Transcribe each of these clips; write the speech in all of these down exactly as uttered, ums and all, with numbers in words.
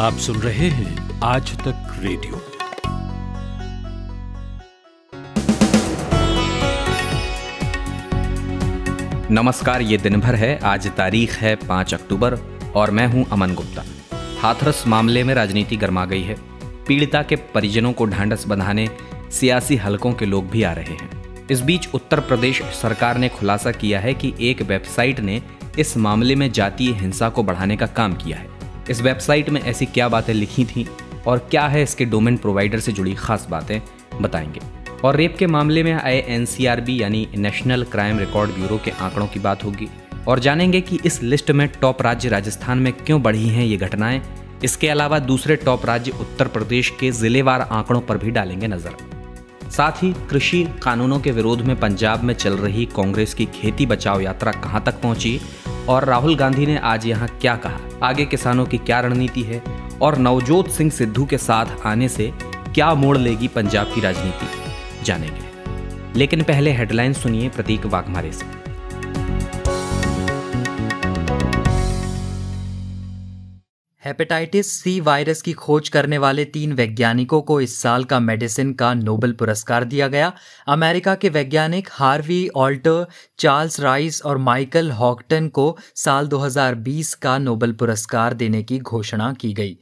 आप सुन रहे हैं आज तक रेडियो। नमस्कार, ये दिन भर है। आज तारीख है पाँच अक्टूबर और मैं हूं अमन गुप्ता। हाथरस मामले में राजनीति गरमा गई है। पीड़िता के परिजनों को ढांढस बंधाने सियासी हलकों के लोग भी आ रहे हैं। इस बीच उत्तर प्रदेश सरकार ने खुलासा किया है कि एक वेबसाइट ने इस मामले में जातीय हिंसा को बढ़ाने का काम किया है। इस वेबसाइट में ऐसी क्या बातें लिखी थीं और क्या है इसके डोमेन प्रोवाइडर से जुड़ी खास बातें बताएंगे। और रेप के मामले में आए एन सी आर बी यानी नेशनल क्राइम रिकॉर्ड ब्यूरो के आंकड़ों की बात होगी और जानेंगे कि इस लिस्ट में टॉप राज्य राजस्थान में क्यों बढ़ी हैं ये घटनाएं। इसके अलावा दूसरे टॉप राज्य उत्तर प्रदेश के जिलेवार आंकड़ों पर भी डालेंगे नज़र। साथ ही कृषि कानूनों के विरोध में पंजाब में चल रही कांग्रेस की खेती बचाओ यात्रा कहां तक पहुंची और राहुल गांधी ने आज यहां क्या कहा, आगे किसानों की क्या रणनीति है और नवजोत सिंह सिद्धू के साथ आने से क्या मोड़ लेगी पंजाब की राजनीति, जानेंगे। लेकिन पहले हेडलाइन सुनिए प्रतीक वाघमारे से। हेपेटाइटिस सी वायरस की खोज करने वाले तीन वैज्ञानिकों को इस साल का मेडिसिन का नोबेल पुरस्कार दिया गया। अमेरिका के वैज्ञानिक हार्वी ऑल्टर, चार्ल्स राइस और माइकल हॉकटन को साल दो हज़ार बीस का नोबेल पुरस्कार देने की घोषणा की गई।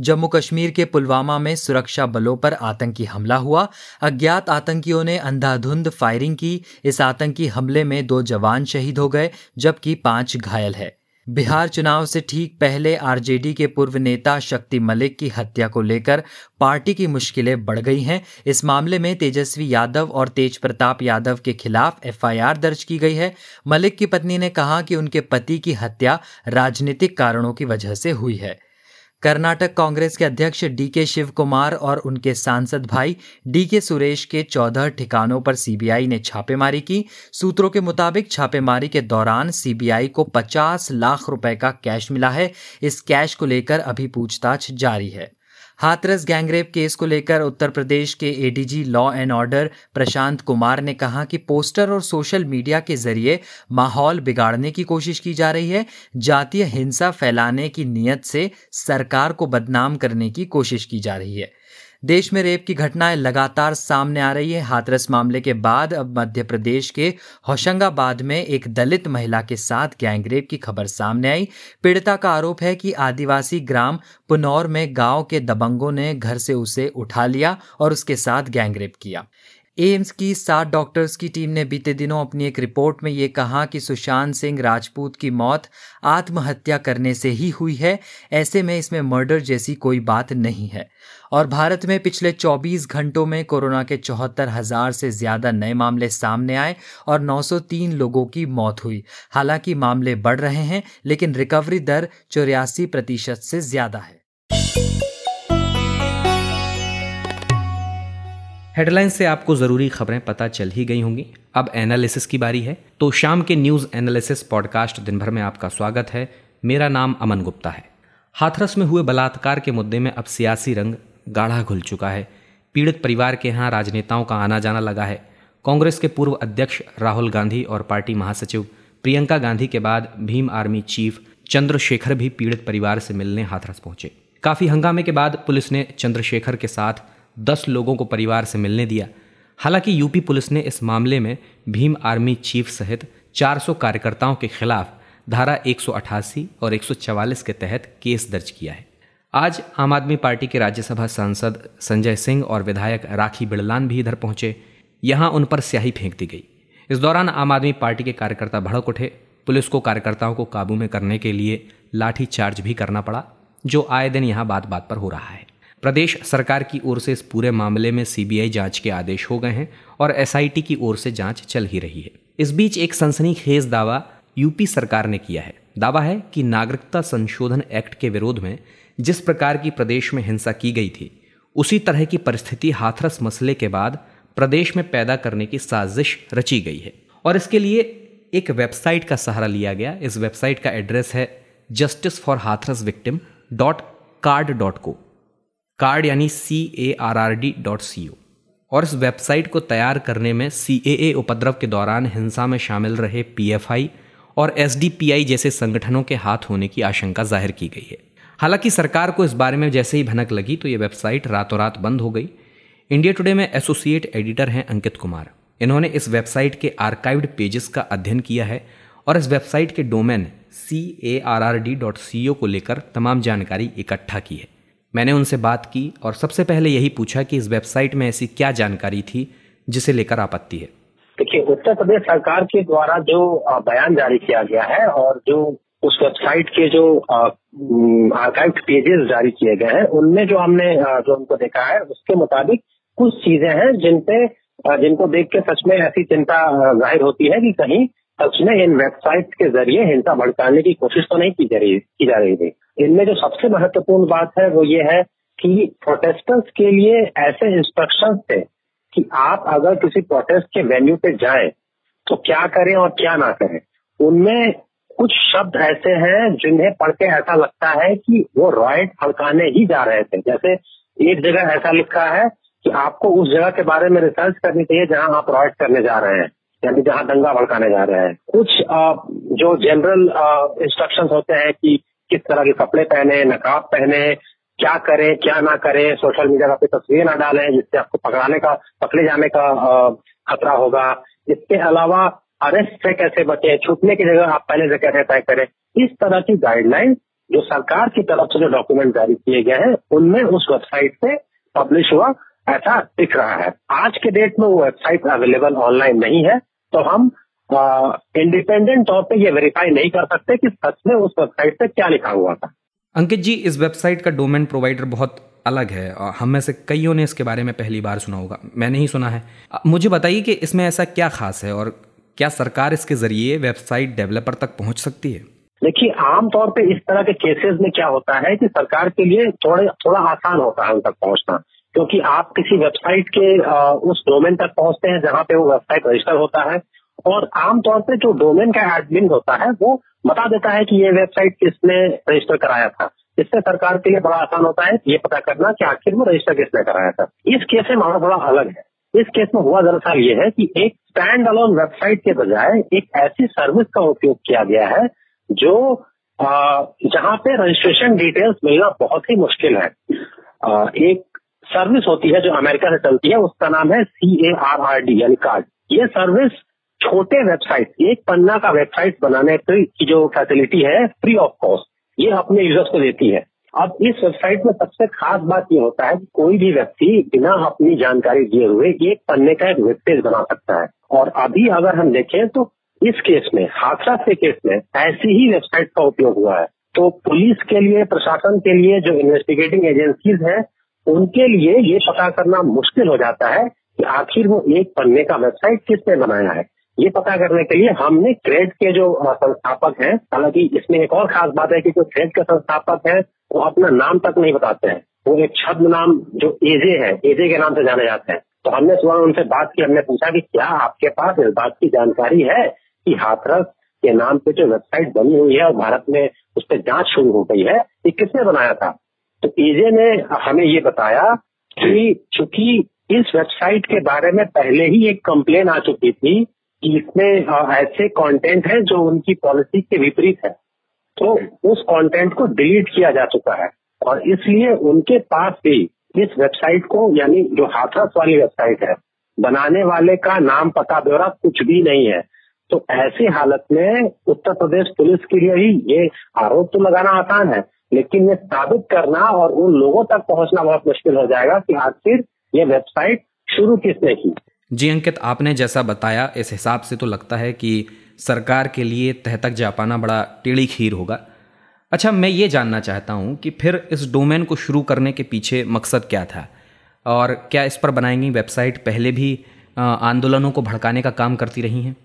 जम्मू कश्मीर के पुलवामा में सुरक्षा बलों पर आतंकी हमला हुआ। अज्ञात आतंकियों ने अंधाधुंध फायरिंग की। इस आतंकी हमले में दो जवान शहीद हो गए जबकि पाँच घायल है। बिहार चुनाव से ठीक पहले आर जे डी के पूर्व नेता शक्ति मलिक की हत्या को लेकर पार्टी की मुश्किलें बढ़ गई हैं। इस मामले में तेजस्वी यादव और तेजप्रताप यादव के खिलाफ एफ आई आर दर्ज की गई है। मलिक की पत्नी ने कहा कि उनके पति की हत्या राजनीतिक कारणों की वजह से हुई है। कर्नाटक कांग्रेस के अध्यक्ष डीके शिव कुमार और उनके सांसद भाई डीके सुरेश के चौदह ठिकानों पर सी बी आई ने छापेमारी की। सूत्रों के मुताबिक छापेमारी के दौरान सी बी आई को पचास लाख रुपए का कैश मिला है। इस कैश को लेकर अभी पूछताछ जारी है। हाथरस गैंगरेप केस को लेकर उत्तर प्रदेश के A D G law and order Prashant Kumar ने कहा कि पोस्टर और सोशल मीडिया के जरिए माहौल बिगाड़ने की कोशिश की जा रही है। जातीय हिंसा फैलाने की नीयत से सरकार को बदनाम करने की कोशिश की जा रही है। देश में रेप की घटनाएं लगातार सामने आ रही है। हाथरस मामले के बाद अब मध्य प्रदेश के होशंगाबाद में एक दलित महिला के साथ गैंगरेप की खबर सामने आई। पीड़िता का आरोप है कि आदिवासी ग्राम पुनौर में गांव के दबंगों ने घर से उसे उठा लिया और उसके साथ गैंगरेप किया। एम्स की सात डॉक्टर्स की टीम ने बीते दिनों अपनी एक रिपोर्ट में ये कहा कि सुशांत सिंह राजपूत की मौत आत्महत्या करने से ही हुई है। ऐसे में इसमें मर्डर जैसी कोई बात नहीं है। और भारत में पिछले चौबीस घंटों में कोरोना के चौहत्तर हजार से ज़्यादा नए मामले सामने आए और नौ सौ तीन लोगों की मौत हुई। हालांकि मामले बढ़ रहे हैं लेकिन रिकवरी दर चौरासी प्रतिशत से ज़्यादा है। हेडलाइन से आपको ज़रूरी खबरें पता चल ही गई होंगी। अब एनालिसिस की बारी है, तो शाम के न्यूज़ एनालिसिस पॉडकास्ट दिन भर में आपका स्वागत है। मेरा नाम अमन गुप्ता है। हाथरस में हुए बलात्कार के मुद्दे में अब सियासी रंग गाढ़ा घुल चुका है। पीड़ित परिवार के यहाँ राजनेताओं का आना जाना लगा है। कांग्रेस के पूर्व अध्यक्ष राहुल गांधी और पार्टी महासचिव प्रियंका गांधी के बाद भीम आर्मी चीफ चंद्रशेखर भी पीड़ित परिवार से मिलने हाथरस पहुंचे। काफ़ी हंगामे के बाद पुलिस ने चंद्रशेखर के साथ दस लोगों को परिवार से मिलने दिया। हालांकि यूपी पुलिस ने इस मामले में भीम आर्मी चीफ सहित चार सौ कार्यकर्ताओं के खिलाफ धारा एक सौ अठासी और एक सौ चवालीस के तहत केस दर्ज किया है। आज आम आदमी पार्टी के राज्यसभा सांसद संजय सिंह और विधायक राखी बिड़लान भी इधर पहुंचे। यहां उन पर स्याही फेंक दी गई। इस दौरान आम आदमी पार्टी के कार्यकर्ता भड़क उठे। पुलिस को कार्यकर्ताओं को काबू में करने के लिए लाठीचार्ज भी करना पड़ा, जो आए दिन यहाँ बात बात पर हो रहा है। प्रदेश सरकार की ओर से इस पूरे मामले में सी बी आई जांच के आदेश हो गए हैं और एस आई टी की ओर से जांच चल ही रही है। इस बीच एक सनसनीखेज दावा यूपी सरकार ने किया है। दावा है कि नागरिकता संशोधन एक्ट के विरोध में जिस प्रकार की प्रदेश में हिंसा की गई थी, उसी तरह की परिस्थिति हाथरस मसले के बाद प्रदेश में पैदा करने की साजिश रची गई है और इसके लिए एक वेबसाइट का सहारा लिया गया। इस वेबसाइट का एड्रेस है justice for Hathras victim dot card dot co card यानी C A R R D dot C O. और इस वेबसाइट को तैयार करने में सी ए ए उपद्रव के दौरान हिंसा में शामिल रहे पी एफ आई और एस डी पी आई जैसे संगठनों के हाथ होने की आशंका जाहिर की गई है। हालांकि सरकार को इस बारे में जैसे ही भनक लगी तो ये वेबसाइट रातों रात बंद हो गई। इंडिया टुडे में एसोसिएट एडिटर हैं अंकित कुमार। इन्होंने इस वेबसाइट के आर्काइव्ड पेजेस का अध्ययन किया है और इस वेबसाइट के domain C A R R D dot C O को लेकर तमाम जानकारी इकट्ठा की है। मैंने उनसे बात की और सबसे पहले यही पूछा कि इस वेबसाइट में ऐसी क्या जानकारी थी जिसे लेकर आपत्ति है। देखिए, उत्तर प्रदेश सरकार के द्वारा जो बयान जारी किया गया है और जो उस वेबसाइट के जो आर्काइव पेजेस जारी किए गए हैं उनमें जो हमने जो हमको देखा है उसके मुताबिक कुछ चीजें हैं जिनपे जिनको देख के सच में ऐसी चिंता जाहिर होती है कि कहीं सच में इन वेबसाइट के जरिए हिंसा भड़काने की कोशिश तो नहीं की जा रही की जा रही थी। इनमें जो सबसे महत्वपूर्ण बात है वो ये है कि प्रोटेस्टर्स के लिए ऐसे इंस्ट्रक्शंस थे कि आप अगर किसी प्रोटेस्ट के वेन्यू पे जाएं तो क्या करें और क्या ना करें। उनमें कुछ शब्द ऐसे हैं जिन्हें पढ़ के ऐसा लगता है कि वो रॉयट भड़काने ही जा रहे थे। जैसे एक जगह ऐसा लिखा है कि आपको उस जगह के बारे में रिसर्च करनी चाहिए जहां आप रॉयट करने जा रहे हैं, यानी जहां दंगा भड़काने जा रहे हैं। कुछ जो जनरल इंस्ट्रक्शंस होते हैं कि किस तरह के कपड़े पहने, नकाब पहने, क्या करें क्या ना करें, सोशल मीडिया पे तस्वीरें ना डालें जिससे आपको पकड़ाने का पकड़े जाने का खतरा होगा। इसके अलावा अरेस्ट से कैसे बचें, छुपने की जगह आप पहले से कैसे तय करें। इस तरह की गाइडलाइन जो सरकार की तरफ से जो डॉक्यूमेंट जारी किए गए हैं उनमें उस वेबसाइट से पब्लिश हुआ ऐसा दिख रहा है। आज के डेट में वो वेबसाइट अवेलेबल ऑनलाइन नहीं है तो हम इंडिपेंडेंट तौर पे ये वेरीफाई नहीं कर सकते कि सच में उस वेबसाइट पे क्या लिखा हुआ था। अंकित जी, इस वेबसाइट का डोमेन प्रोवाइडर बहुत अलग है और हम में से कईयों ने इसके बारे में पहली बार सुना होगा, मैंने ही सुना है। मुझे बताइए कि इसमें ऐसा क्या खास है और क्या सरकार इसके जरिए वेबसाइट डेवलपर तक पहुंच सकती है? देखिए, आमतौर पे इस तरह के केसेस में क्या होता है कि सरकार के लिए थोड़े थोड़ा आसान होता है उन तक पहुंचना, क्योंकि आप किसी वेबसाइट के उस डोमेन तक पहुंचते हैं जहां पे वो वेबसाइट रजिस्टर होता है और आमतौर पे जो डोमेन का एडमिन होता है वो बता देता है कि ये वेबसाइट किसने रजिस्टर कराया था। इससे सरकार के लिए बड़ा आसान होता है ये पता करना कि आखिर वो रजिस्टर किसने कराया था। इस केस में मामला थोड़ा अलग है। इस केस में हुआ दरअसल ये है कि एक स्टैंड अलोन वेबसाइट के बजाय एक ऐसी सर्विस का उपयोग किया गया है जो जहां पे रजिस्ट्रेशन डिटेल्स मिलना बहुत ही मुश्किल है। एक सर्विस होती है जो अमेरिका से चलती है, उसका नाम है C A R R D यानी कार्ड। ये सर्विस छोटे वेबसाइट, एक पन्ना का वेबसाइट बनाने की जो फैसिलिटी है फ्री ऑफ कॉस्ट, ये अपने यूजर्स को देती है। अब इस वेबसाइट में सबसे खास बात ये होता है कि कोई भी व्यक्ति बिना अपनी जानकारी दिए हुए एक पन्ने का एक वेब पेज बना सकता है। और अभी अगर हम देखें तो इस केस में, हाथरस के केस में, ऐसी ही वेबसाइट का उपयोग हुआ है। तो पुलिस के लिए, प्रशासन के लिए, जो इन्वेस्टिगेटिंग एजेंसीज हैं उनके लिए ये पता करना मुश्किल हो जाता है कि आखिर वो एक पन्ने का वेबसाइट किसने बनाया है। ये पता करने के लिए हमने क्रेड के जो संस्थापक हैं, हालांकि इसमें एक और खास बात है कि जो क्रेड के संस्थापक हैं वो अपना नाम तक नहीं बताते हैं, वो एक छद्म नाम जो एजे है, एजे के नाम से जाने जाते हैं। तो हमने सुबह उनसे बात की, हमने पूछा कि क्या आपके पास इस बात की जानकारी है कि हाथरस के नाम पे जो वेबसाइट बनी हुई है और भारत में उस पर जांच शुरू हो गई है, ये किसने बनाया था। तो एजे ने हमें ये बताया कि चूंकि इस वेबसाइट के बारे में पहले ही एक कंप्लेन आ चुकी थी कि इसमें ऐसे कंटेंट है जो उनकी पॉलिसी के विपरीत है, तो उस कंटेंट को डिलीट किया जा चुका है और इसलिए उनके पास भी इस वेबसाइट को, यानी जो हाथरस वाली वेबसाइट है, बनाने वाले का नाम, पता, ब्यौरा कुछ भी नहीं है। तो ऐसी हालत में उत्तर प्रदेश पुलिस के लिए ही ये आरोप तो लगाना आसान है, लेकिन ये साबित करना और उन लोगों तक पहुंचना बहुत मुश्किल हो जाएगा कि आखिर ये वेबसाइट शुरू किसने की। जी अंकित, आपने जैसा बताया इस हिसाब से तो लगता है कि सरकार के लिए तह तक जा पाना बड़ा टेढ़ी खीर होगा। अच्छा, मैं ये जानना चाहता हूँ कि फिर इस डोमेन को शुरू करने के पीछे मकसद क्या था और क्या इस पर बनाई गई वेबसाइट पहले भी आंदोलनों को भड़काने का काम करती रही हैं?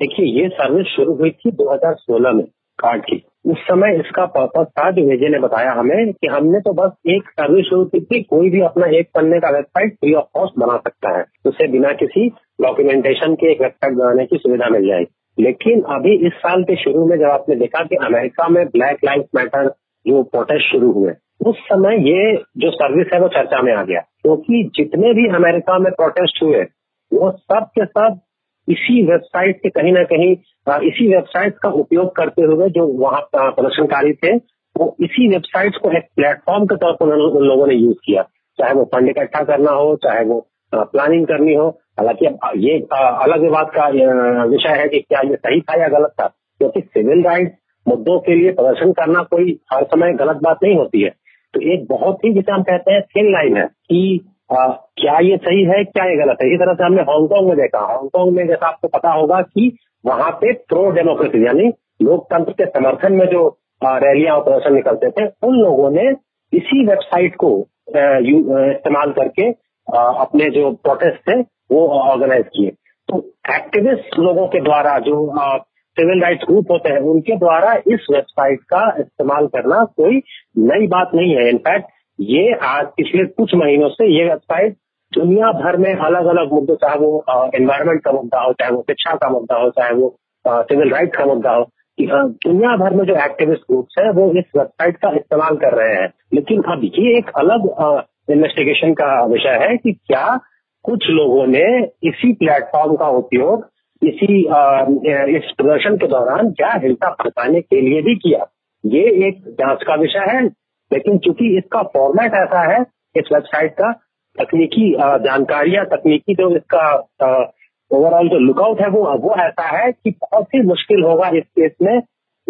देखिए, ये सर्विस शुरू हुई थी दो हज़ार सोलह में कार्ड की। उस समय इसका पर्पज था, जो विजय ने बताया हमें, कि हमने तो बस एक सर्विस शुरू की थी, कोई भी अपना एक पन्ने का वेबसाइट फ्री ऑफ कॉस्ट बना सकता है, उसे बिना किसी डॉक्यूमेंटेशन के एक वेबसाइट बनाने की सुविधा मिल जाएगी। लेकिन अभी इस साल के शुरू में जब आपने देखा कि अमेरिका में ब्लैक लाइफ मैटर जो प्रोटेस्ट शुरू हुए, उस समय ये जो सर्विस है वो चर्चा में आ गया, क्योंकि जितने भी अमेरिका में प्रोटेस्ट हुए वो सब के सब इसी वेबसाइट के कहीं ना कहीं, इसी वेबसाइट का उपयोग करते हुए जो वहाँ प्रदर्शनकारी थे वो इसी वेबसाइट्स को एक प्लेटफॉर्म के तौर पर उन लोगों ने यूज किया, चाहे वो फंड इकट्ठा करना हो, चाहे वो प्लानिंग करनी हो। हालांकि अब ये अलग विवाद का विषय है कि क्या ये सही था या गलत था, क्योंकि सिविल राइट्स मुद्दों के लिए प्रदर्शन करना कोई हर समय गलत बात नहीं होती है। तो एक बहुत ही जिसे हम कहते हैं थिन लाइन है कि आ, क्या ये सही है क्या ये गलत है। इसी तरह से हमने हांगकांग में देखा, हांगकांग में जैसा आपको पता होगा कि वहां पे प्रो डेमोक्रेसी यानी लोकतंत्र के समर्थन में जो रैलियां और प्रदर्शन निकलते थे, उन लोगों ने इसी वेबसाइट को इस्तेमाल करके आ, अपने जो प्रोटेस्ट थे वो ऑर्गेनाइज किए। तो एक्टिविस्ट लोगों के द्वारा जो आ, सिविल राइट्स ग्रुप होते हैं उनके द्वारा इस वेबसाइट का इस्तेमाल करना कोई नई बात नहीं है। इनफैक्ट ये आज पिछले कुछ महीनों से ये वेबसाइट दुनिया भर में अलग अलग मुद्दों, चाहे वो एनवायरमेंट का मुद्दा हो, चाहे वो शिक्षा का मुद्दा हो, चाहे वो सिविल राइट्स का मुद्दा हो, दुनिया भर में जो एक्टिविस्ट ग्रुप्स हैं वो इस वेबसाइट का इस्तेमाल कर रहे हैं। लेकिन अब ये एक अलग इन्वेस्टिगेशन का विषय है कि क्या कुछ लोगों ने इसी प्लेटफॉर्म का उपयोग इसी आ, इस प्रदर्शन के दौरान क्या हिंसा फैलाने के लिए भी किया, ये एक जांच का विषय है। लेकिन चूंकि इसका फॉर्मेट ऐसा है, इस वेबसाइट का तकनीकी जानकारियां, तकनीकी जो इसका ओवरऑल जो लुकआउट है वो वो ऐसा है कि बहुत ही मुश्किल होगा इस केस में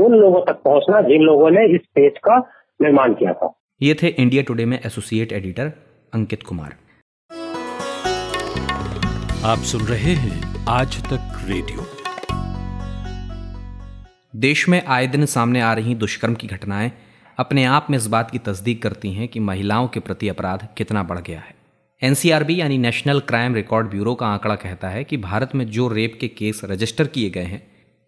उन लोगों तक पहुंचना जिन लोगों ने इस पेज का निर्माण किया था। ये थे इंडिया टुडे में एसोसिएट एडिटर अंकित कुमार। आप सुन रहे हैं आज तक रेडियो। देश में आए दिन सामने आ रही दुष्कर्म की घटनाएं अपने आप में इस बात की तस्दीक करती हैं कि महिलाओं के प्रति अपराध कितना बढ़ गया है। एन सी आर बी यानी नेशनल क्राइम रिकॉर्ड ब्यूरो का आंकड़ा कहता है कि भारत में जो रेप के केस रजिस्टर किए गए हैं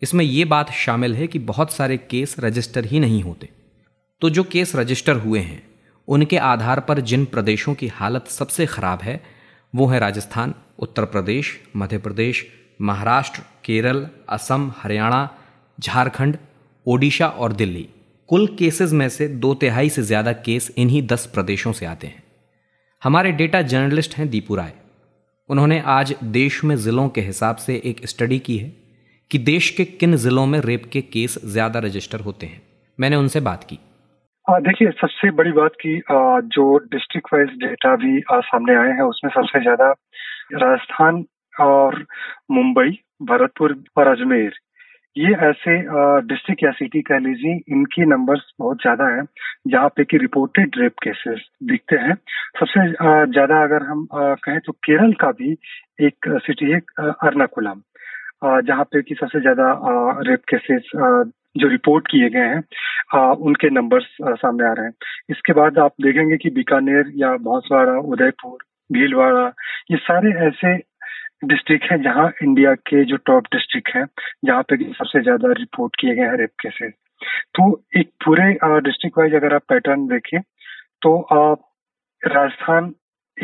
इसमें ये बात शामिल है कि बहुत सारे केस रजिस्टर ही नहीं होते। तो जो केस रजिस्टर हुए हैं उनके आधार पर जिन प्रदेशों की हालत सबसे ख़राब है वो है राजस्थान, उत्तर प्रदेश, मध्य प्रदेश, महाराष्ट्र, केरल, असम, हरियाणा, झारखंड, ओडिशा और दिल्ली। कुल केसेस में से दो तिहाई से ज़्यादा केस इन्हीं दस प्रदेशों से आते हैं। हमारे डेटा जर्नलिस्ट हैं दीपू राय। उन्होंने आज देश में ज़िलों के हिसाब से एक स्टडी की है कि देश के किन ज़िलों में रेप के केस ज़्यादा रजिस्टर होते हैं। मैंने उनसे बात की। देखिए, सबसे बड़ी बात की जो डिस्ट्रिक्ट वाइज डेटा भी सामने आए हैं उसमें सबसे ज़्यादा राजस्थान और मुंबई, भरतपुर और अजमेर, ये ऐसे डिस्ट्रिक्ट या सिटी कह लीजिए, इनकी नंबर्स बहुत ज्यादा हैं जहाँ पे कि रिपोर्टेड रेप केसेस दिखते हैं। सबसे ज्यादा अगर हम कहें तो केरल का भी एक सिटी है एर्नाकुलम, जहाँ पे कि सबसे ज्यादा रेप केसेस जो रिपोर्ट किए गए हैं उनके नंबर्स सामने आ रहे हैं। इसके बाद आप देखेंगे कि बीकानेर या भौंसवाड़ा, उदयपुर, भीलवाड़ा, ये सारे ऐसे डिस्ट्रिक्ट है जहां इंडिया के जो टॉप डिस्ट्रिक्ट हैं जहां पे सबसे ज्यादा रिपोर्ट किए गए हैं रेप केसेस। तो एक पूरे डिस्ट्रिक्ट वाइज अगर आप पैटर्न देखें तो आप राजस्थान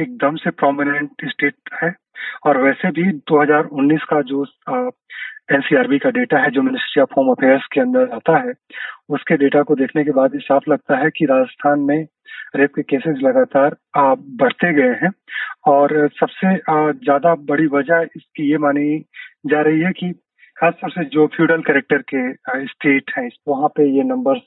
एकदम से प्रोमिनेंट स्टेट है। और वैसे भी दो हज़ार उन्नीस का जो एन सी आर बी का डेटा है जो मिनिस्ट्री ऑफ होम अफेयर्स के अंदर आता है, उसके डेटा को देखने के बाद साफ लगता है कि राजस्थान में रेप के केसेस लगातार बढ़ते गए हैं। और सबसे ज्यादा बड़ी वजह इसकी ये मानी जा रही है कि खासतौर से जो फ्यूडल कैरेक्टर के स्टेट हैं वहाँ पे ये नंबर्स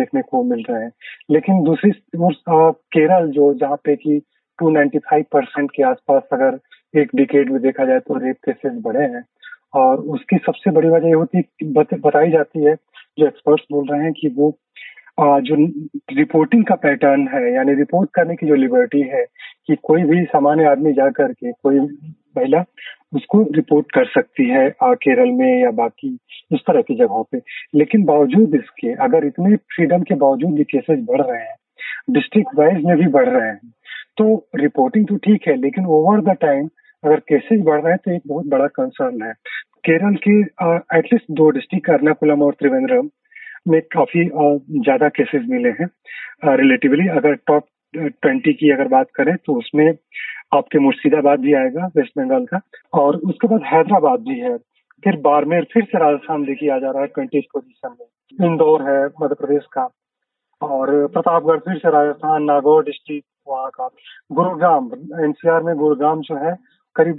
देखने को मिल रहे हैं। लेकिन दूसरी ओर केरल जो जहाँ पे कि दो सौ पचानवे परसेंट के आसपास अगर एक डिकेड में देखा जाए तो रेप केसेस बढ़े हैं। और उसकी सबसे बड़ी वजह ये होती है, बताई जाती है, जो एक्सपर्ट्स बोल रहे हैं कि वो जो रिपोर्टिंग का पैटर्न है, यानी रिपोर्ट करने की जो लिबर्टी है कि कोई भी सामान्य आदमी जा करके कोई महिला उसको रिपोर्ट कर सकती है केरल में या बाकी इस तरह की जगहों पे। लेकिन बावजूद इसके अगर इतने फ्रीडम के बावजूद ये केसेस बढ़ रहे हैं, डिस्ट्रिक्ट वाइज में भी बढ़ रहे हैं, तो रिपोर्टिंग तो ठीक है लेकिन ओवर द टाइम अगर केसेस बढ़ रहे हैं तो एक बहुत बड़ा कंसर्न है। केरल के एटलीस्ट दो डिस्ट्रिक्ट एर्नाकुलम और त्रिवेंद्रम में काफी ज्यादा केसेस मिले हैं रिलेटिवली। अगर टॉप बीस की अगर बात करें तो उसमें आपके मुर्शिदाबाद भी आएगा वेस्ट बंगाल का, और उसके बाद हैदराबाद भी है, फिर बाड़मेर, फिर से राजस्थान देखिए आ जा रहा है बीसवीं पोजीशन में, इंदौर है मध्य प्रदेश का, और प्रतापगढ़ फिर से राजस्थान, नागौर डिस्ट्रिक्ट वहाँ का, गुरुग्राम एन सी आर में गुरुग्राम जो है करीब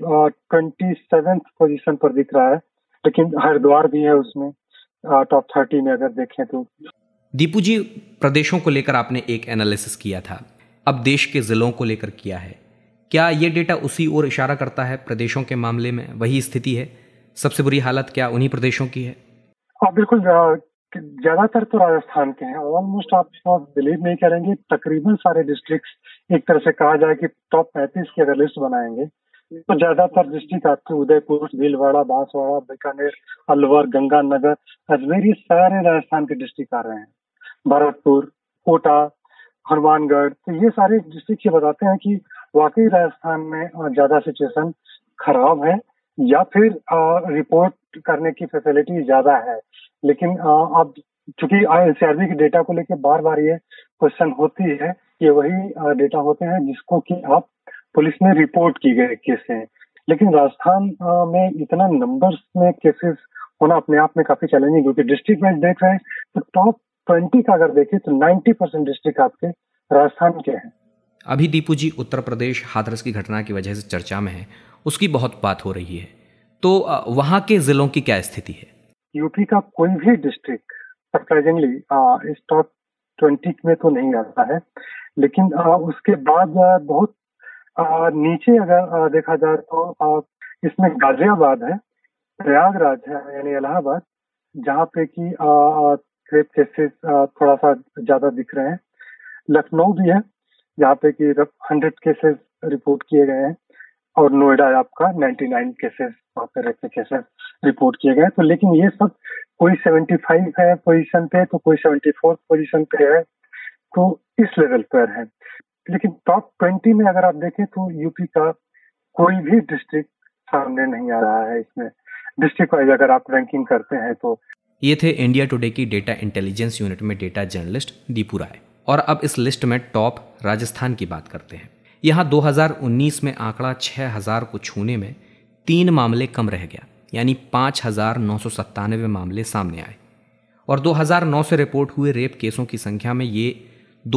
सत्ताईसवीं पोजीशन पर दिख रहा है, लेकिन हरिद्वार भी है उसमें टॉप तीस में अगर देखें तो। दीपू जी, प्रदेशों को लेकर आपने एक एनालिसिस किया था, अब देश के जिलों को लेकर किया है। क्या ये डेटा उसी ओर इशारा करता है? प्रदेशों के मामले में वही स्थिति है, सबसे बुरी हालत क्या उन्हीं प्रदेशों की है? आप बिल्कुल, ज्यादातर तो राजस्थान के हैं, ऑलमोस्ट आप बिलीव नहीं करेंगे, तकरीबन सारे डिस्ट्रिक्ट्स, एक तरह से कहा जाए कि टॉप पैंतीस की अगर लिस्ट बनाएंगे तो ज्यादातर डिस्ट्रिक्ट आपके उदयपुर, भीलवाड़ा, बांसवाड़ा, बीकानेर, अलवर, गंगानगर, अजमेर, ये सारे राजस्थान के डिस्ट्रिक्ट आ रहे हैं। भरतपुर, कोटा, हनुमानगढ़, तो ये सारे डिस्ट्रिक्ट ये बताते हैं कि वाकई राजस्थान में ज्यादा सिचुएशन खराब है या फिर रिपोर्ट करने की फैसिलिटी ज्यादा है। लेकिन अब चूंकि एनसीआरबी के डेटा को लेकर बार बार ये क्वेश्चन होती है, ये वही डेटा होते हैं जिसको कि आप पुलिस में रिपोर्ट की गए केस हैं, लेकिन राजस्थान में इतना नंबर्स में केसेस होना अपने आप में काफी चैलेंजिंग, क्योंकि डिस्ट्रिक्ट वाइज देख रहे हैं तो टॉप बीस का अगर देखें तो नब्बे परसेंट डिस्ट्रिक्ट आपके राजस्थान के हैं। अभी दीपू जी, उत्तर प्रदेश हाथरस की घटना की वजह से चर्चा में है, उसकी बहुत बात हो रही है, तो वहाँ के जिलों की क्या स्थिति है? यूपी का कोई भी डिस्ट्रिक्ट सरप्राइजिंगली इस टॉप बीस में तो नहीं आता है, लेकिन आ, उसके बाद बहुत आ, नीचे अगर आ, देखा जाए तो आ, इसमें गाजियाबाद है, प्रयागराज है यानी इलाहाबाद, जहाँ पे कि रेप केसेस थोड़ा सा ज्यादा दिख रहे हैं। लखनऊ भी है जहाँ पे कि सौ केसेस रिपोर्ट किए गए हैं, और नोएडा आपका निन्यानवे केसेस केसेस रिपोर्ट किए गए। तो लेकिन ये सब कोई पचहत्तर है पोजीशन पे, तो कोई चौहत्तर पोजीशन पे है, तो इस लेवल पर है। लेकिन टॉप बीस में अगर आप देखें तो यूपी का कोई भी डिस्ट्रिक्ट सामने नहीं आ रहा है। इसमें डिस्ट्रिक्ट वाइज अगर आप रैंकिंग करते हैं तो ये थे इंडिया टुडे की डेटा इंटेलिजेंस यूनिट में डेटा जर्नलिस्ट दीपू राय। और अब इस लिस्ट में टॉप राजस्थान की बात करते हैं। यहाँ दो हज़ार उन्नीस में आंकड़ा छह हज़ार को छूने में तीन मामले कम रह गया, यानी पाँच हज़ार नौ सौ सत्तानवे मामले सामने आए, और दो हज़ार नौ से रिपोर्ट हुए रेप केसों की संख्या में ये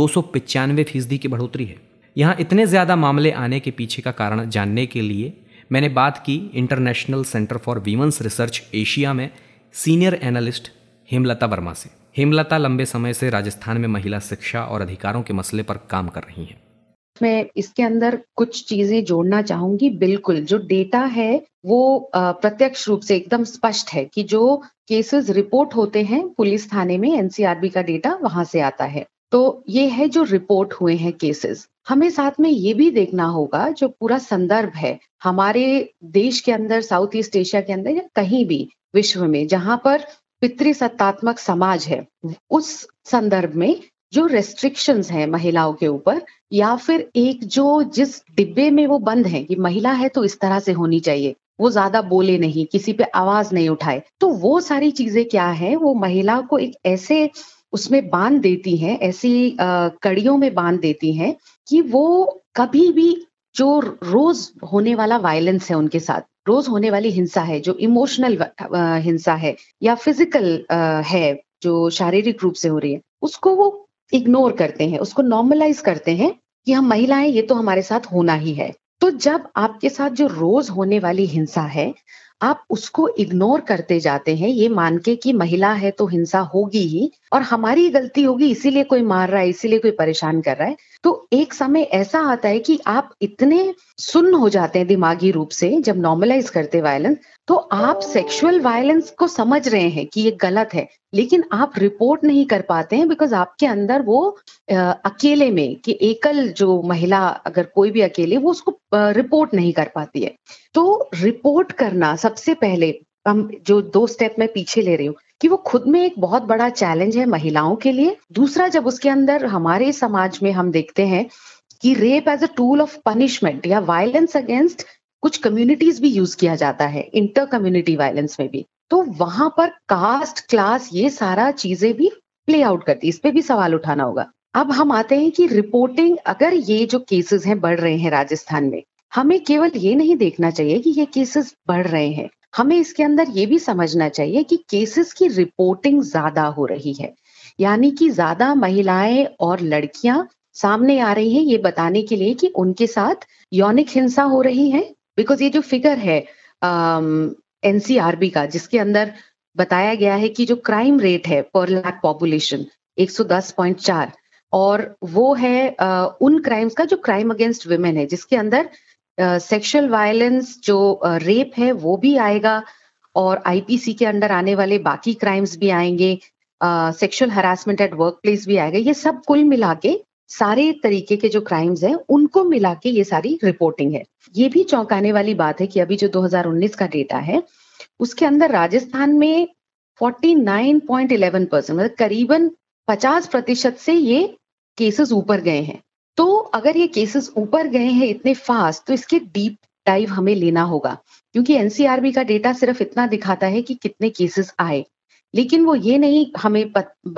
दो सौ पचानवे फीसदी की बढ़ोतरी है। यहाँ इतने ज़्यादा मामले आने के पीछे का कारण जानने के लिए मैंने बात की international centre for women's research Asia में सीनियर एनालिस्ट हेमलता वर्मा से। हेमलता लंबे समय से राजस्थान में महिला शिक्षा और अधिकारों के मसले पर काम कर रही हैं। मैं इसके अंदर कुछ चीजें जोड़ना चाहूंगी। बिल्कुल, जो डेटा है वो प्रत्यक्ष रूप से एकदम स्पष्ट है कि जो केसेस रिपोर्ट होते हैं पुलिस थाने में, एनसीआरबी का डेटा वहां से आता है, तो ये है जो रिपोर्ट हुए हैं केसेस। हमें साथ में ये भी देखना होगा जो पूरा संदर्भ है हमारे देश के अंदर, साउथ ईस्ट एशिया के अंदर या कहीं भी विश्व में जहां पर पितृसत्तात्मक समाज है, उस संदर्भ में जो रेस्ट्रिक्शंस हैं महिलाओं के ऊपर, या फिर एक जो जिस डिब्बे में वो बंद है कि महिला है तो इस तरह से होनी चाहिए, वो ज्यादा बोले नहीं, किसी पे आवाज नहीं उठाए, तो वो सारी चीजें क्या है, वो महिला को एक ऐसे उसमें बांध देती हैं, ऐसी कड़ियों में बांध देती हैं कि वो कभी भी जो रोज होने वाला वायलेंस है उनके साथ, रोज होने वाली हिंसा है जो इमोशनल हिंसा है या फिजिकल है जो शारीरिक रूप से हो रही है, उसको वो इग्नोर करते हैं, उसको नॉर्मलाइज करते हैं कि हम महिलाएं, ये तो हमारे साथ होना ही है। तो जब आपके साथ जो रोज होने वाली हिंसा है आप उसको इग्नोर करते जाते हैं, ये मान के कि महिला है तो हिंसा होगी ही और हमारी गलती होगी, इसीलिए कोई मार रहा है, इसीलिए कोई परेशान कर रहा है, तो एक समय ऐसा आता है कि आप इतने सुन्न हो जाते हैं दिमागी रूप से जब नॉर्मलाइज करते वायलेंस, तो आप सेक्सुअल वायलेंस को समझ रहे हैं कि ये गलत है, लेकिन आप रिपोर्ट नहीं कर पाते हैं बिकॉज आपके अंदर वो आ, अकेले में कि एकल जो महिला अगर कोई भी अकेले, वो उसको आ, रिपोर्ट नहीं कर पाती है। तो रिपोर्ट करना सबसे पहले, हम जो दो स्टेप में पीछे ले रही हूँ कि वो खुद में एक बहुत बड़ा चैलेंज है महिलाओं के लिए। दूसरा, जब उसके अंदर हमारे समाज में हम देखते हैं कि rape as a tool of punishment या वायलेंस अगेंस्ट कुछ कम्युनिटीज भी यूज किया जाता है, इंटर कम्युनिटी वायलेंस में भी, तो वहां पर कास्ट, क्लास, ये सारा चीजें भी प्ले आउट करती है, इस पे भी सवाल उठाना होगा। अब हम आते हैं कि रिपोर्टिंग, अगर ये जो केसेस हैं बढ़ रहे हैं राजस्थान में, हमें केवल ये नहीं देखना चाहिए कि ये केसेस बढ़ रहे हैं, हमें इसके अंदर ये भी समझना चाहिए कि केसेस की रिपोर्टिंग ज्यादा हो रही है, यानी कि ज्यादा महिलाएं और लड़कियां सामने आ रही हैं ये बताने के लिए कि उनके साथ यौनिक हिंसा हो रही है। बिकॉज ये जो फिगर है एनसीआरबी का, जिसके अंदर बताया गया है कि जो क्राइम रेट है पर लाख पॉपुलेशन, एक सौ दस पॉइंट चार, और वो है आ, उन क्राइम्स का जो क्राइम अगेंस्ट वुमेन है, जिसके अंदर सेक्सुअल वायलेंस जो रेप है वो भी आएगा और आईपीसी के अंडर आने वाले बाकी क्राइम्स भी आएंगे, sexual harassment at work place भी आएगा। ये सब कुल मिला के सारे तरीके के जो क्राइम्स हैं उनको मिला के ये सारी रिपोर्टिंग है। ये भी चौंकाने वाली बात है कि अभी जो दो हज़ार उन्नीस का डेटा है उसके अंदर राजस्थान में उनचास पॉइंट ग्यारह परसेंट, मतलब करीबन पचास प्रतिशत से ये केसेस ऊपर गए हैं। तो अगर ये केसेस ऊपर गए हैं इतने फास्ट, तो इसके डीप डाइव हमें लेना होगा, क्योंकि एनसीआरबी का डेटा सिर्फ इतना दिखाता है कि कितने केसेस आए, लेकिन वो ये नहीं हमें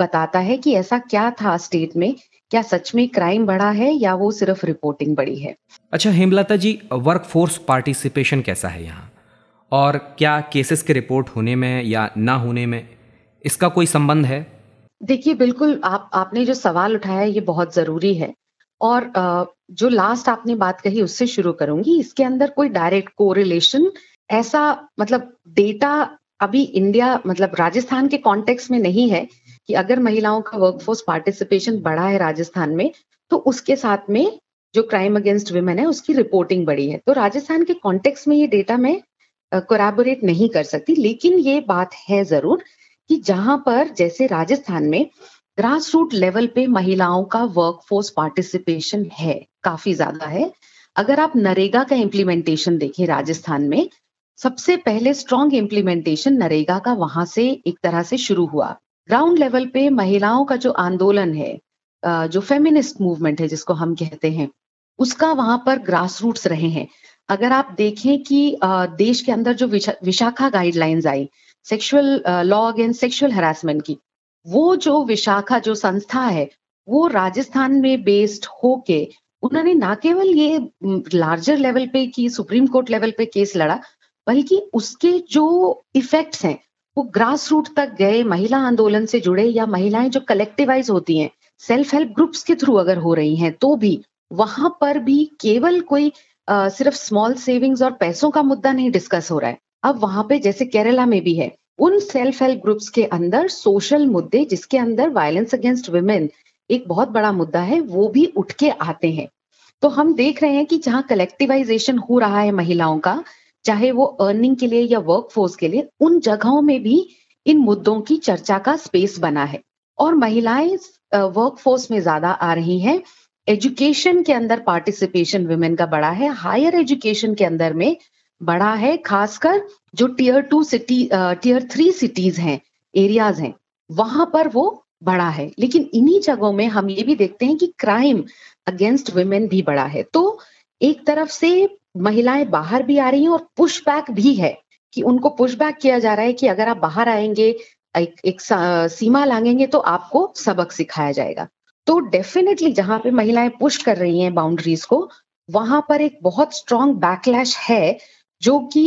बताता है कि ऐसा क्या था स्टेट में, क्या सच में क्राइम बढ़ा है या वो सिर्फ रिपोर्टिंग बढ़ी है। अच्छा हेमलता जी, वर्कफोर्स पार्टिसिपेशन कैसा है यहाँ, और क्या केसेस के रिपोर्ट होने में या ना होने में इसका कोई संबंध है? देखिए बिल्कुल, आप आपने जो सवाल उठाया है ये बहुत जरूरी है, और जो लास्ट आपने बात कही उससे शुरू करूंगी। इसके अंदर कोई डायरेक्ट कोरिलेशन ऐसा, मतलब डेटा अभी इंडिया मतलब राजस्थान के कॉन्टेक्स्ट में नहीं है कि अगर महिलाओं का वर्कफोर्स पार्टिसिपेशन बढ़ा है राजस्थान में तो उसके साथ में जो क्राइम अगेंस्ट विमेन है उसकी रिपोर्टिंग बढ़ी है। तो राजस्थान के कॉन्टेक्स्ट में ये डेटा मैं कोराबोरेट नहीं कर सकती, लेकिन ये बात है जरूर कि जहां पर जैसे राजस्थान में ग्रास रूट लेवल पे महिलाओं का वर्कफोर्स पार्टिसिपेशन है, काफी ज्यादा है। अगर आप नरेगा का इम्प्लीमेंटेशन देखें राजस्थान में, सबसे पहले स्ट्रॉन्ग इम्प्लीमेंटेशन नरेगा का वहां से एक तरह से शुरू हुआ। ग्राउंड लेवल पे महिलाओं का जो आंदोलन है, जो फेमिनिस्ट मूवमेंट है जिसको हम कहते हैं, उसका वहां पर ग्रास रूट्स रहे हैं। अगर आप देखें कि देश के अंदर जो विशा, विशाखा गाइडलाइंस आई sexual law against sexual harassment की, वो जो विशाखा जो संस्था है वो राजस्थान में बेस्ड होके उन्होंने ना केवल ये लार्जर लेवल पे कि सुप्रीम कोर्ट लेवल पे केस लड़ा, बल्कि उसके जो इफेक्ट्स हैं वो ग्रास रूट तक गए। महिला आंदोलन से जुड़े या महिलाएं जो कलेक्टिवाइज होती हैं सेल्फ हेल्प ग्रुप्स के थ्रू अगर हो रही हैं, तो भी वहां पर भी केवल कोई आ, सिर्फ स्मॉल सेविंग्स और पैसों का मुद्दा नहीं डिस्कस हो रहा है। अब वहां पे जैसे केरला में भी है, उन सेल्फ हेल्प ग्रुप्स के अंदर सोशल मुद्दे जिसके अंदर वायलेंस अगेंस्ट वुमेन एक बहुत बड़ा मुद्दा है, वो भी उठ के आते हैं। तो हम देख रहे हैं कि जहाँ कलेक्टिवाइजेशन हो रहा है महिलाओं का, चाहे वो अर्निंग के लिए या वर्कफोर्स के लिए, उन जगहों में भी इन मुद्दों की चर्चा का स्पेस बना है। और महिलाएं वर्कफोर्स में ज्यादा आ रही हैं, एजुकेशन के अंदर पार्टिसिपेशन वुमेन का बड़ा है, हायर एजुकेशन के अंदर में बड़ा है, खासकर जो tier two city tier three cities हैं, एरियाज हैं, वहां पर वो बड़ा है। लेकिन इन्हीं जगहों में हम ये भी देखते हैं कि क्राइम अगेंस्ट वुमेन भी बड़ा है। तो एक तरफ से महिलाएं बाहर भी आ रही हैं और पुशबैक भी है कि उनको पुशबैक किया जा रहा है कि अगर आप बाहर आएंगे, एक, एक सीमा लांघेंगे तो आपको सबक सिखाया जाएगा। तो डेफिनेटली जहां पे महिलाएं पुश कर रही हैं बाउंड्रीज को, वहां पर एक बहुत स्ट्रॉन्ग बैकलैश है, जो कि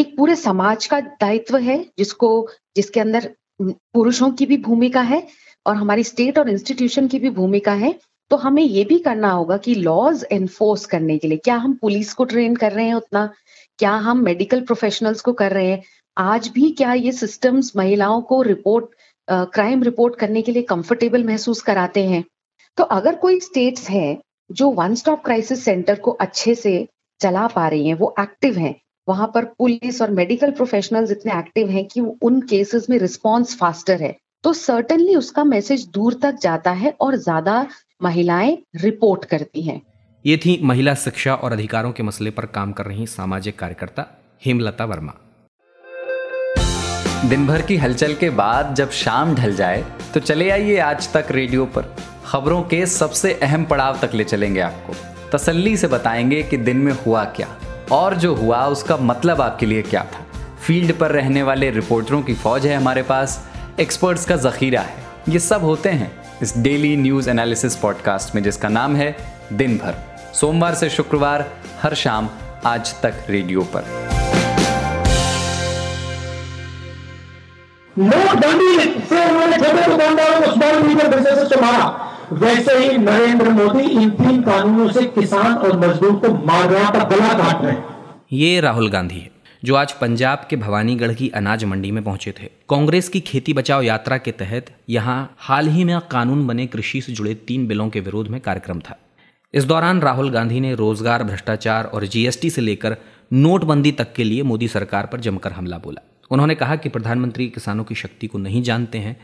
एक पूरे समाज का दायित्व है, जिसको जिसके अंदर पुरुषों की भी भूमिका है और हमारी स्टेट और इंस्टीट्यूशन की भी भूमिका है। तो हमें ये भी करना होगा कि लॉज एनफोर्स करने के लिए क्या हम पुलिस को ट्रेन कर रहे हैं उतना, क्या हम मेडिकल प्रोफेशनल्स को कर रहे हैं, आज भी क्या ये सिस्टम्स महिलाओं को रिपोर्ट क्राइम रिपोर्ट करने के लिए कंफर्टेबल महसूस कराते हैं। तो अगर कोई स्टेट्स हैं जो वन स्टॉप क्राइसिस सेंटर को अच्छे से चला पा रही हैं, वो एक्टिव हैं, वहां पर पुलिस और मेडिकल प्रोफेशनल्स इतने एक्टिव हैं कि उन केसेस में रिस्पॉन्स फास्टर है, तो सर्टेनली उसका मैसेज दूर तक जाता है और ज्यादा महिलाएं रिपोर्ट करती हैं। ये थी महिला शिक्षा और अधिकारों के मसले पर काम कर रही सामाजिक कार्यकर्ता हेमलता वर्मा। दिन भर की हलचल के बाद जब शाम ढल जाए तो चले आइए आज तक रेडियो पर, खबरों के सबसे अहम पड़ाव तक ले चलेंगे आपको। तसल्ली से बताएंगे कि दिन में हुआ क्या और जो हुआ उसका मतलब आपके लिए क्या था। फील्ड पर रहने वाले रिपोर्टरों की फौज है हमारे पास, एक्सपर्ट्स का जखीरा है, ये सब होते हैं इस डेली न्यूज़ एनालिसिस पॉडकास्ट में, जिसका नाम है दिन भर, सोमवार से शुक्रवार हर शाम आज तक रेडियो पर। नोट बंदी से उन्होंने छोटे दुकानदारों को स्मॉल मीडियम बिजनेस से मारा, वैसे ही नरेंद्र मोदी इन तीन कानूनों से किसान और मजदूर को मार रहा था, गला काट रहे हैं। ये राहुल गांधी है जो आज पंजाब के भवानीगढ़ की अनाज मंडी में पहुंचे थे। कांग्रेस की खेती बचाओ यात्रा के तहत यहां हाल ही में कानून बने कृषि से जुड़े तीन बिलों के विरोध में कार्यक्रम था। इस दौरान राहुल गांधी ने रोजगार, भ्रष्टाचार और जीएसटी से लेकर नोटबंदी तक के लिए मोदी सरकार पर जमकर हमला बोला। उन्होंने कहा कि प्रधानमंत्री किसानों की शक्ति को नहीं जानते हैं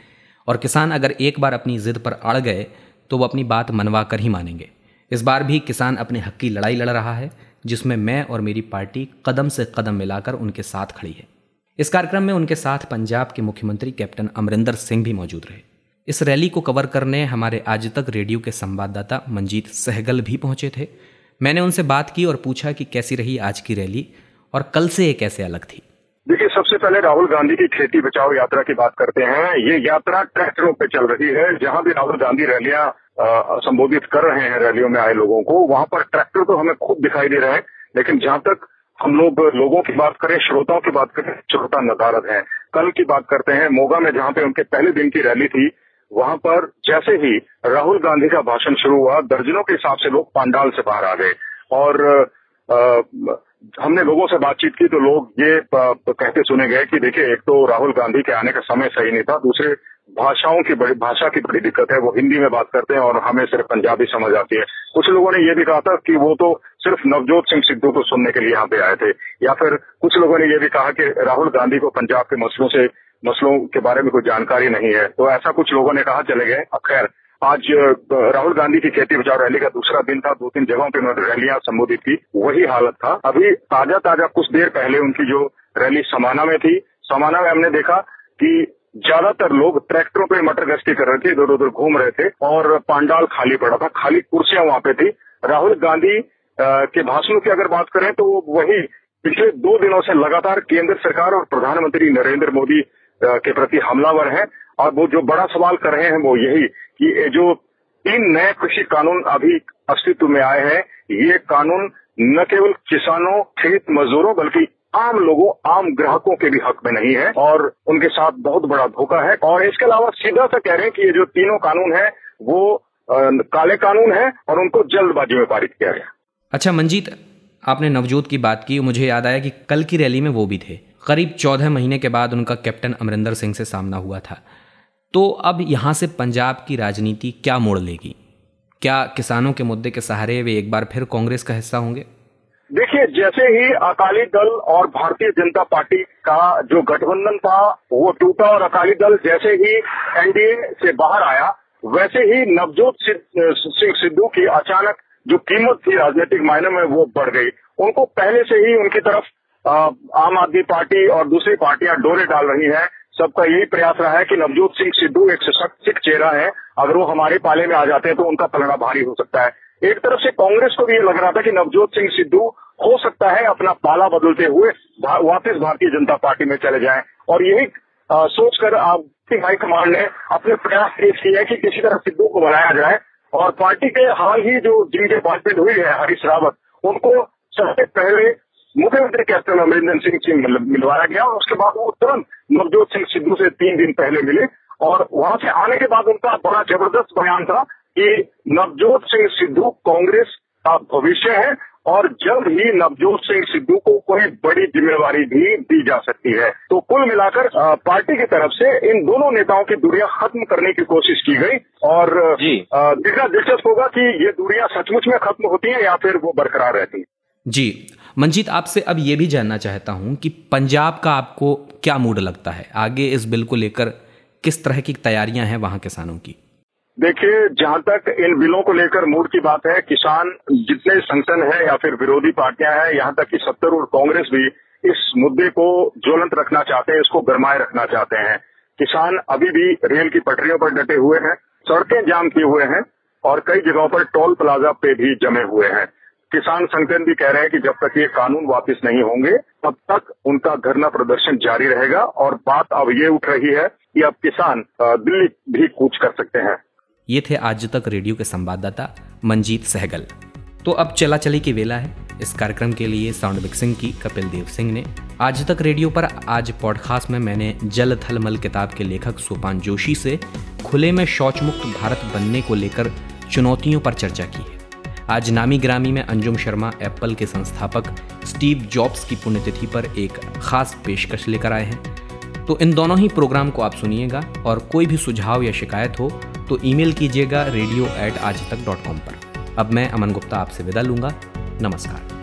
और किसान अगर एक बार अपनी जिद पर अड़ गए तो वो अपनी बात मनवा कर ही मानेंगे। इस बार भी किसान अपने हक की लड़ाई लड़ रहा है, जिसमें मैं और मेरी पार्टी कदम से कदम मिलाकर उनके साथ खड़ी है। इस कार्यक्रम में उनके साथ पंजाब के मुख्यमंत्री कैप्टन अमरिंदर सिंह भी मौजूद रहे। इस रैली को कवर करने हमारे आज तक रेडियो के संवाददाता मंजीत सहगल भी पहुंचे थे। मैंने उनसे बात की और पूछा कि कैसी रही आज की रैली और कल से ये कैसे अलग थी। देखिए, सबसे पहले राहुल गांधी की खेती बचाओ यात्रा की बात करते हैं। ये यात्रा ट्रैक्टरों पे चल रही है। जहां भी राहुल गांधी रैलियां संबोधित कर रहे हैं, रैलियों में आए लोगों को, वहां पर ट्रैक्टर तो हमें खूब दिखाई दे रहे हैं, लेकिन जहां तक हम लोग लोगों की बात करें, श्रोताओं की बात करें, श्रोता नदारद हैं। कल की बात करते हैं, मोगा में जहां पे उनके पहले दिन की रैली थी, वहां पर जैसे ही राहुल गांधी का भाषण शुरू हुआ, दर्जनों के हिसाब से लोग पंडाल से बाहर आ गए। और आ, हमने लोगों से बातचीत की तो लोग ये कहते सुने गए कि देखिए, एक तो राहुल गांधी के आने का समय सही नहीं था, दूसरे भाषाओं की बड़ी भाषा की बड़ी दिक्कत है। वो हिंदी में बात करते हैं और हमें सिर्फ पंजाबी समझ आती है। कुछ लोगों ने ये भी कहा था कि वो तो सिर्फ नवजोत सिंह सिद्धू को सुनने के लिए यहाँ पे आए थे, या फिर कुछ लोगों ने ये भी कहा कि राहुल गांधी को पंजाब के मसलों से मसलों के बारे में कोई जानकारी नहीं है, तो ऐसा कुछ लोगों ने कहा, चले गए। अब खैर, आज राहुल गांधी की खेती बचाओ रैली का दूसरा दिन था। दो तीन जगहों पे उन्होंने रैलियां संबोधित की, वही हालत था। अभी ताजा ताजा कुछ देर पहले उनकी जो रैली समाना में थी, समाना में हमने देखा कि ज्यादातर लोग ट्रैक्टरों पे मटर गश्ती कर रहे थे, इधर उधर घूम रहे थे और पंडाल खाली पड़ा था, खाली कुर्सियां वहां पे थी। राहुल गांधी के भाषणों की अगर बात करें तो वही पिछले दो दिनों से लगातार केंद्र सरकार और प्रधानमंत्री नरेंद्र मोदी के प्रति हमलावर हैं। और वो जो बड़ा सवाल कर रहे हैं वो यही कि जो तीन नए कृषि कानून अभी अस्तित्व में आए हैं, ये कानून न केवल किसानों, खेत मजदूरों, बल्कि आम लोगों, आम ग्राहकों के भी हक में नहीं है और उनके साथ बहुत बड़ा धोखा है। और इसके अलावा सीधा सा कह रहे हैं कि ये जो तीनों कानून है वो आ, काले कानून है और उनको जल्दबाजी में पारित किया गया। अच्छा मंजीत, आपने नवजोत की बात की, मुझे याद आया कि कल की रैली में वो भी थे। करीब चौदह महीने के बाद उनका कैप्टन अमरिंदर सिंह से सामना हुआ था, तो अब यहाँ से पंजाब की राजनीति क्या मोड़ लेगी? क्या किसानों के मुद्दे के सहारे वे एक बार फिर कांग्रेस का हिस्सा होंगे? देखिए, जैसे ही अकाली दल और भारतीय जनता पार्टी का जो गठबंधन था वो टूटा और अकाली दल जैसे ही एनडीए से बाहर आया, वैसे ही नवजोत सिंह सिद्धू की अचानक जो कीमत थी राजनीतिक मायने में वो बढ़ गई। उनको पहले से ही उनकी तरफ आम आदमी पार्टी और दूसरी पार्टियां डोरे डाल रही हैं। सबका यही प्रयास रहा है कि नवजोत सिंह सिद्धू एक सशक्त चेहरा है, अगर वो हमारे पाले में आ जाते हैं तो उनका पलड़ा भारी हो सकता है। एक तरफ से कांग्रेस को भी ये लग रहा था कि नवजोत सिंह सिद्धू हो सकता है अपना पाला बदलते हुए वापस भारतीय जनता पार्टी में चले जाएं, और यही सोचकर आपकी हाईकमान ने अपने प्रयास तेज किए कि किसी तरह सिद्धू को बनाया जाए। और पार्टी के हाल ही जो जिनके अपॉइंटमेंट हुई है, हरीश रावत, उनको सबसे पहले मुख्यमंत्री कैप्टन अमरिंदर सिंह से मिलवाया गया और उसके बाद वो तुरंत नवजोत सिंह सिद्धू से तीन दिन पहले मिले। और वहां से आने के बाद उनका बड़ा जबरदस्त बयान था कि नवजोत सिंह सिद्धू कांग्रेस का भविष्य है और जल्द ही नवजोत सिंह सिद्धू को कोई बड़ी जिम्मेवारी भी दी जा सकती है। तो कुल मिलाकर पार्टी की तरफ से इन दोनों नेताओं की दूरियां खत्म करने की कोशिश की गई और देखना दिलचस्प होगा कि ये दूरियां सचमुच में खत्म होती हैं या फिर वो बरकरार रहती हैं। जी मंजीत, आपसे अब ये भी जानना चाहता हूं कि पंजाब का आपको क्या मूड लगता है? आगे इस बिल को लेकर किस तरह की तैयारियां हैं वहां किसानों की? देखिए, जहां तक इन बिलों को लेकर मूड की बात है, किसान जितने संगठन है या फिर विरोधी पार्टियां हैं, यहां तक कि सत्तर और कांग्रेस भी इस मुद्दे को ज्वलंत रखना चाहते हैं, इसको गरमाए रखना चाहते हैं। किसान अभी भी रेल की पटरियों पर डटे हुए हैं, सड़कें जाम किए हुए हैं और कई जगहों पर टोल प्लाजा पे भी जमे हुए हैं। किसान संगठन भी कह रहे हैं कि जब तक ये कानून वापस नहीं होंगे तब तक उनका धरना प्रदर्शन जारी रहेगा। और बात अब ये उठ रही है कि अब किसान दिल्ली भी कूच कर सकते हैं। ये थे आज तक रेडियो के संवाददाता मंजीत सहगल। तो अब चला चली की वेला है। इस कार्यक्रम के लिए साउंड मिक्सिंग की कपिल देव सिंह ने। आज तक रेडियो पर आज पॉडकास्ट में मैंने जल थल मल किताब के लेखक सोपान जोशी से खुले में शौच मुक्त भारत बनने को लेकर चुनौतियों पर चर्चा की है। आज नामी ग्रामी में अंजुम शर्मा एप्पल के संस्थापक स्टीव जॉब्स की पुण्यतिथि पर एक खास पेशकश लेकर आए हैं। तो इन दोनों ही प्रोग्राम को आप सुनिएगा और कोई भी सुझाव या शिकायत हो तो ईमेल कीजिएगा रेडियो एट आज तक डॉट कॉम पर। अब मैं अमन गुप्ता आपसे विदा लूँगा। नमस्कार।